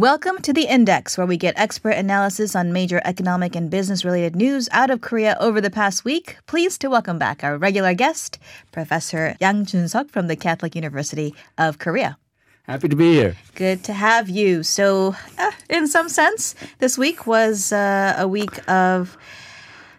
Welcome to The Index, where we get expert analysis on major economic and business-related news out of Korea over the past week. Pleased to welcome back our regular guest, Professor Yang Junsok from the Catholic University of Korea. Happy to be here. Good to have you. So, in some sense, this week was a week of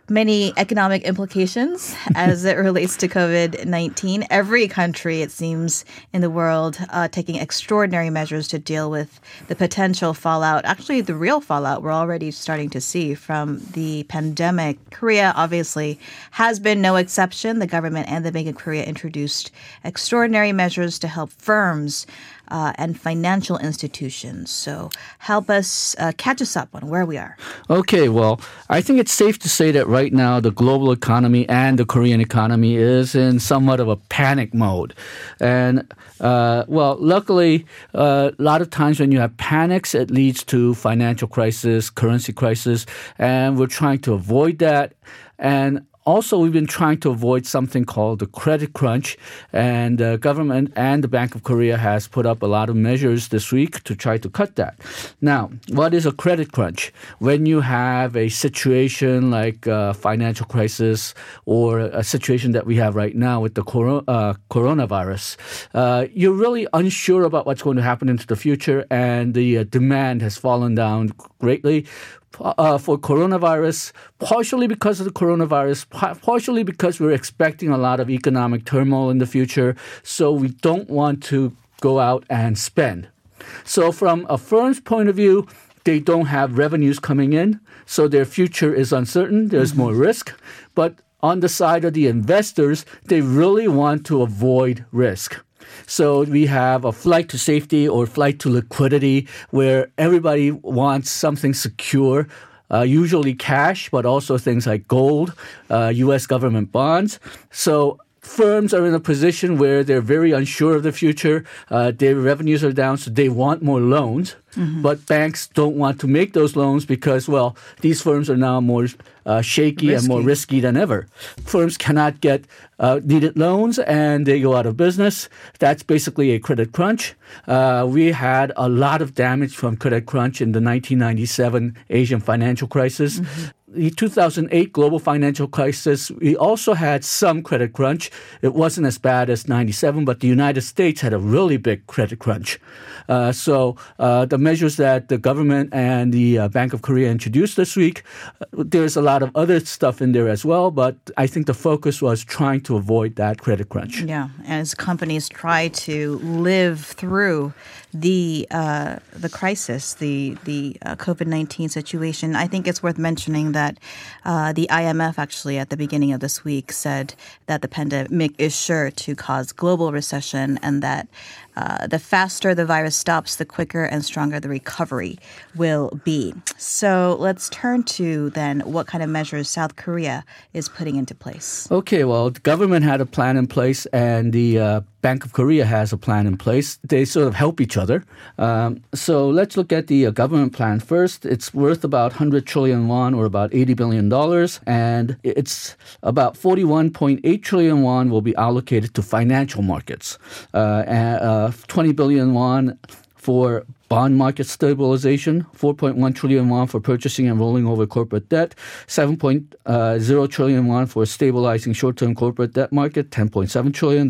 many economic implications as it relates to COVID-19. Every country, it seems, in the world taking extraordinary measures to deal with the potential fallout, actually the real fallout we're already starting to see from the pandemic. Korea, obviously, has been no exception. The government and the Bank of Korea introduced extraordinary measures to help firms and financial institutions. So help us catch us up on where we are. Okay, well, I think it's safe to say that right now the global economy and the Korean economy is in somewhat of a panic mode. And, luckily, a lot of times when you have panics, it leads to financial crisis, currency crisis, and we're trying to avoid that. And also, we've been trying to avoid something called the credit crunch, and the government and the Bank of Korea has put up a lot of measures this week to try to cut that. Now, what is a credit crunch? When you have a situation like a financial crisis or a situation that we have right now with the coronavirus, you're really unsure about what's going to happen into the future, and the demand has fallen down greatly. For coronavirus, partially because of the coronavirus, partially because we're expecting a lot of economic turmoil in the future, so we don't want to go out and spend. So from a firm's point of view, they don't have revenues coming in, so their future is uncertain. There's more risk. But on the side of the investors, they really want to avoid risk. So we have a flight to safety or flight to liquidity where everybody wants something secure, usually cash, but also things like gold, U.S. government bonds. So firms are in a position where they're very unsure of the future. Their revenues are down, so they want more loans. Mm-hmm. But banks don't want to make those loans because, well, these firms are now more shaky and more risky than ever. Firms cannot get needed loans and they go out of business. That's basically a credit crunch. We had a lot of damage from credit crunch in the 1997 Asian financial crisis. Mm-hmm. The 2008 global financial crisis, we also had some credit crunch. It wasn't as bad as 97, but the United States had a really big credit crunch. The measures that the government and the Bank of Korea introduced this week, there's a lot of other stuff in there as well, but I think the focus was trying to avoid that credit crunch. Yeah, as companies try to live through the crisis, the COVID-19 situation, I think it's worth mentioning that the IMF actually at the beginning of this week said that the pandemic is sure to cause global recession and that the faster the virus stops, the quicker and stronger the recovery will be. So let's turn to then what kind of measures South Korea is putting into place. Okay, well, the government had a plan in place and the Bank of Korea has a plan in place. They sort of help each other. So let's look at the government plan first. It's worth about 100 trillion won or about $80 billion. And it's about 41.8 trillion won will be allocated to financial markets. 20 billion won for bond market stabilization, 4.1 trillion won for purchasing and rolling over corporate debt, 7.0 trillion won for stabilizing short-term corporate debt market, 10.7 trillion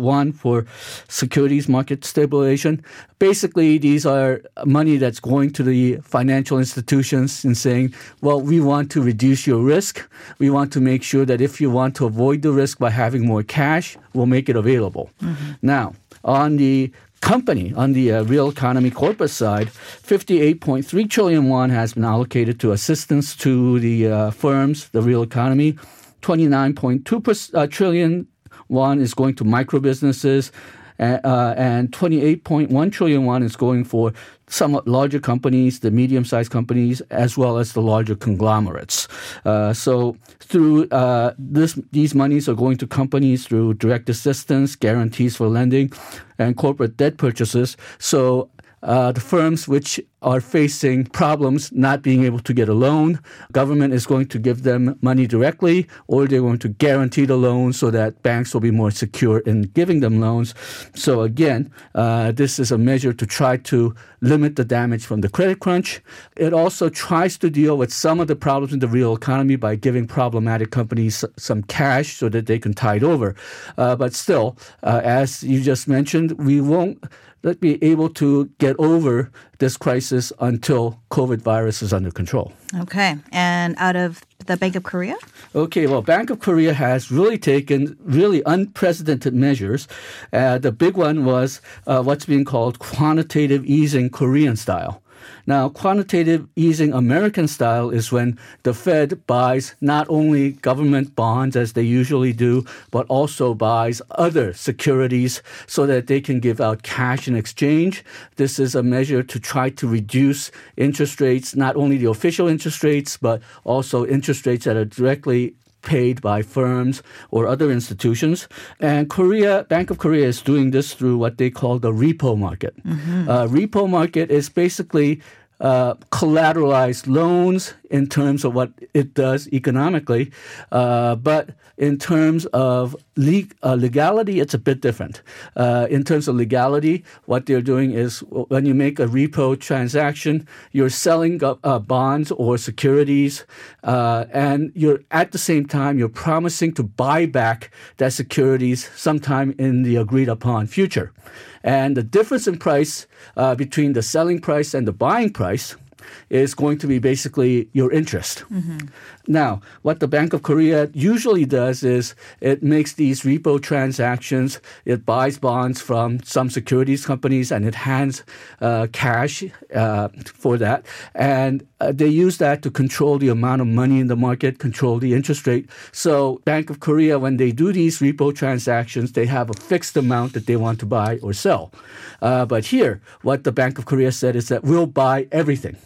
won for securities market stabilization. Basically, these are money that's going to the financial institutions and saying, well, we want to reduce your risk. We want to make sure that if you want to avoid the risk by having more cash, we'll make it available. Mm-hmm. Now, on the real economy corporate side, 58.3 trillion won has been allocated to assistance to the firms, the real economy. 29.2 trillion won is going to micro businesses, and 28.1 trillion won is going for somewhat larger companies, the medium-sized companies, as well as the larger conglomerates. So through these monies are going to companies through direct assistance, guarantees for lending, and corporate debt purchases. So the firms which are facing problems not being able to get a loan, government is going to give them money directly, or they're going to guarantee the loan so that banks will be more secure in giving them loans. So again, this is a measure to try to limit the damage from the credit crunch. It also tries to deal with some of the problems in the real economy by giving problematic companies some cash so that they can tide over. But still, as you just mentioned, we won't be able to get over this crisis until COVID virus is under control. Okay. And out of the Bank of Korea? Okay. Well, Bank of Korea has really taken really unprecedented measures. The big one was what's being called quantitative easing Korean style. Now, quantitative easing American style is when the Fed buys not only government bonds, as they usually do, but also buys other securities so that they can give out cash in exchange. This is a measure to try to reduce interest rates, not only the official interest rates, but also interest rates that are directly paid by firms or other institutions. And Bank of Korea is doing this through what they call the repo market. Mm-hmm. Repo market is basically collateralized loans in terms of what it does economically. But in terms of legality, it's a bit different. In terms of legality, what they're doing is when you make a repo transaction, you're selling bonds or securities, and you're at the same time, you're promising to buy back that securities sometime in the agreed upon future. And the difference in price between the selling price and the buying price is going to be basically your interest. Mm-hmm. Now, what the Bank of Korea usually does is it makes these repo transactions, it buys bonds from some securities companies, and it hands cash for that. And they use that to control the amount of money in the market, control the interest rate. So Bank of Korea, when they do these repo transactions, they have a fixed amount that they want to buy or sell. But here, what the Bank of Korea said is that we'll buy everything.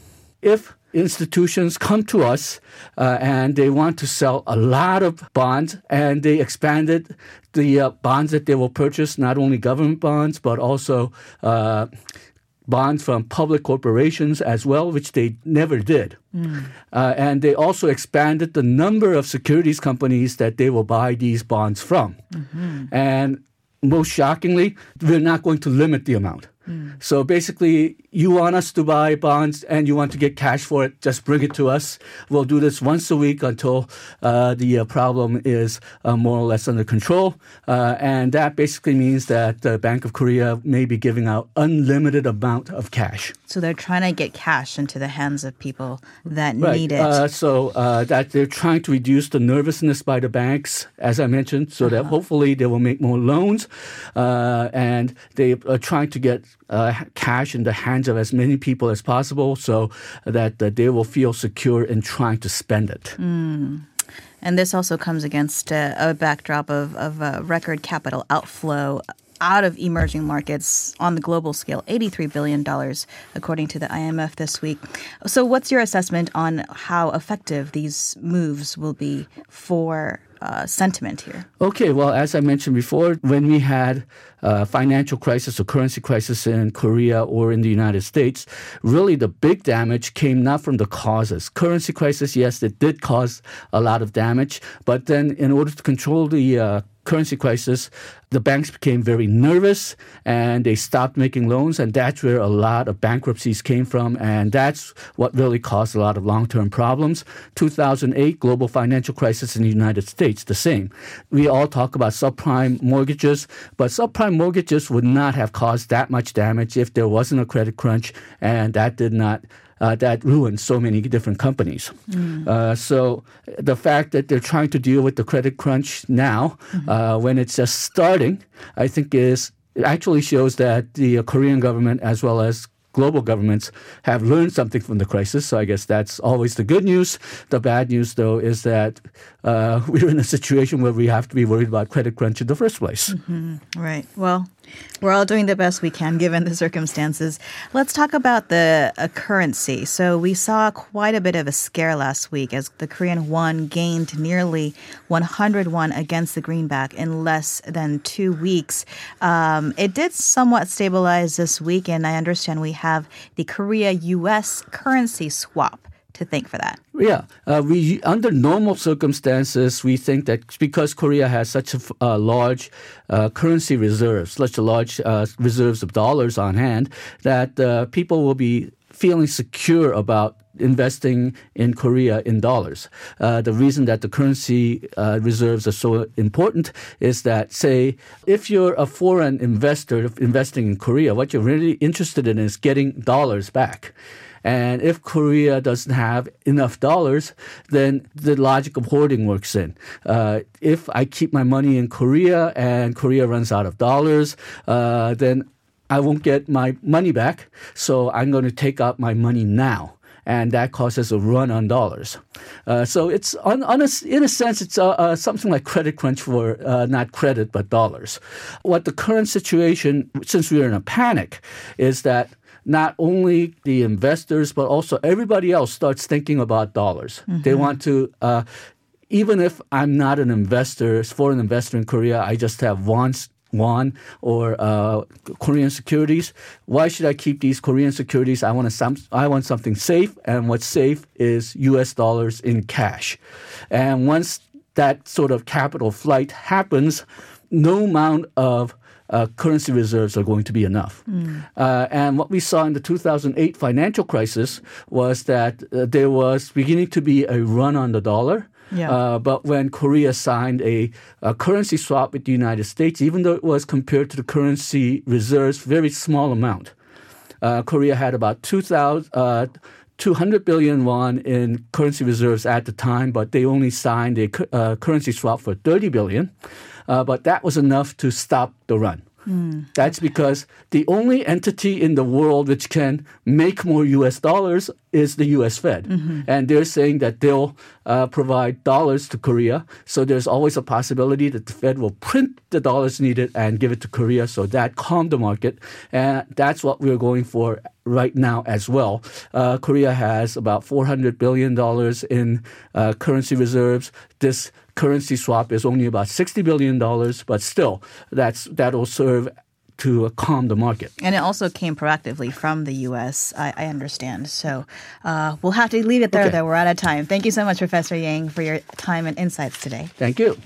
If institutions come to us and they want to sell a lot of bonds, and they expanded the bonds that they will purchase, not only government bonds, but also bonds from public corporations as well, which they never did. Mm. And they also expanded the number of securities companies that they will buy these bonds from. Mm-hmm. And most shockingly, we're not going to limit the amount. Mm. So basically, you want us to buy bonds and you want to get cash for it, just bring it to us. We'll do this once a week until the problem is more or less under control. And that basically means that the Bank of Korea may be giving out unlimited amount of cash. So they're trying to get cash into the hands of people that need it. So that they're trying to reduce the nervousness by the banks, as I mentioned, so that hopefully they will make more loans. And they are trying to get cash in the hands of as many people as possible so that they will feel secure in trying to spend it. Mm. And this also comes against a backdrop of record capital outflow out of emerging markets on the global scale, $83 billion, according to the IMF this week. So what's your assessment on how effective these moves will be for sentiment here? Okay, well, as I mentioned before, when we had financial crisis or currency crisis in Korea or in the United States, really the big damage came not from the causes. Currency crisis, yes, it did cause a lot of damage, but then in order to control the currency crisis, the banks became very nervous and they stopped making loans, and that's where a lot of bankruptcies came from, and that's what really caused a lot of long-term problems. 2008 global financial crisis in the United States, the same. We all talk about subprime mortgages, but subprime mortgages would not have caused that much damage if there wasn't a credit crunch, and that did not that ruined so many different companies. Mm. So the fact that they're trying to deal with the credit crunch now, mm-hmm. When it's just starting, I think it actually shows that the Korean government as well as global governments have learned something from the crisis. So I guess that's always the good news. The bad news, though, is that we're in a situation where we have to be worried about credit crunch in the first place. Mm-hmm. Right. Well, We're all doing the best we can given the circumstances. Let's talk about the currency. So we saw quite a bit of a scare last week as the Korean won gained nearly 101 against the greenback in less than 2 weeks. It did somewhat stabilize this week, and I understand we have the Korea-U.S. currency swap to thank for that. Yeah. We under normal circumstances, we think that because Korea has such a large currency reserves, such a large reserves of dollars on hand, that people will be feeling secure about investing in Korea in dollars. The reason that the currency reserves are so important is that, say, if you're a foreign investor investing in Korea, what you're really interested in is getting dollars back. And if Korea doesn't have enough dollars, then the logic of hoarding works in. If I keep my money in Korea and Korea runs out of dollars, then I won't get my money back. So I'm going to take out my money now. And that causes a run on dollars. So it's in a sense, it's something like credit crunch for not credit, but dollars. What the current situation, since we are in a panic, is that not only the investors, but also everybody else starts thinking about dollars. Mm-hmm. They want to, even if I'm not an investor, foreign investor in Korea, I just have won or Korean securities. Why should I keep these Korean securities? I want something safe, and what's safe is U.S. dollars in cash. And once that sort of capital flight happens, no amount of currency reserves are going to be enough. And what we saw in the 2008 financial crisis was that there was beginning to be a run on the dollar. Yeah. But when Korea signed a currency swap with the United States, even though it was compared to the currency reserves, very small amount. Korea had about 200 billion won in currency reserves at the time, but they only signed a currency swap for 30 billion. But that was enough to stop the run. That's because the only entity in the world which can make more U.S. dollars is the U.S. Fed. Mm-hmm. And they're saying that they'll provide dollars to Korea. So there's always a possibility that the Fed will print the dollars needed and give it to Korea. So that calmed the market. And that's what we're going for right now as well. Korea has about $400 billion in currency reserves. This currency swap is only about $60 billion, but still, that'll serve to calm the market. And it also came proactively from the U.S., I understand. So we'll have to leave it there, though. We're out of time. Thank you so much, Professor Yang, for your time and insights today. Thank you.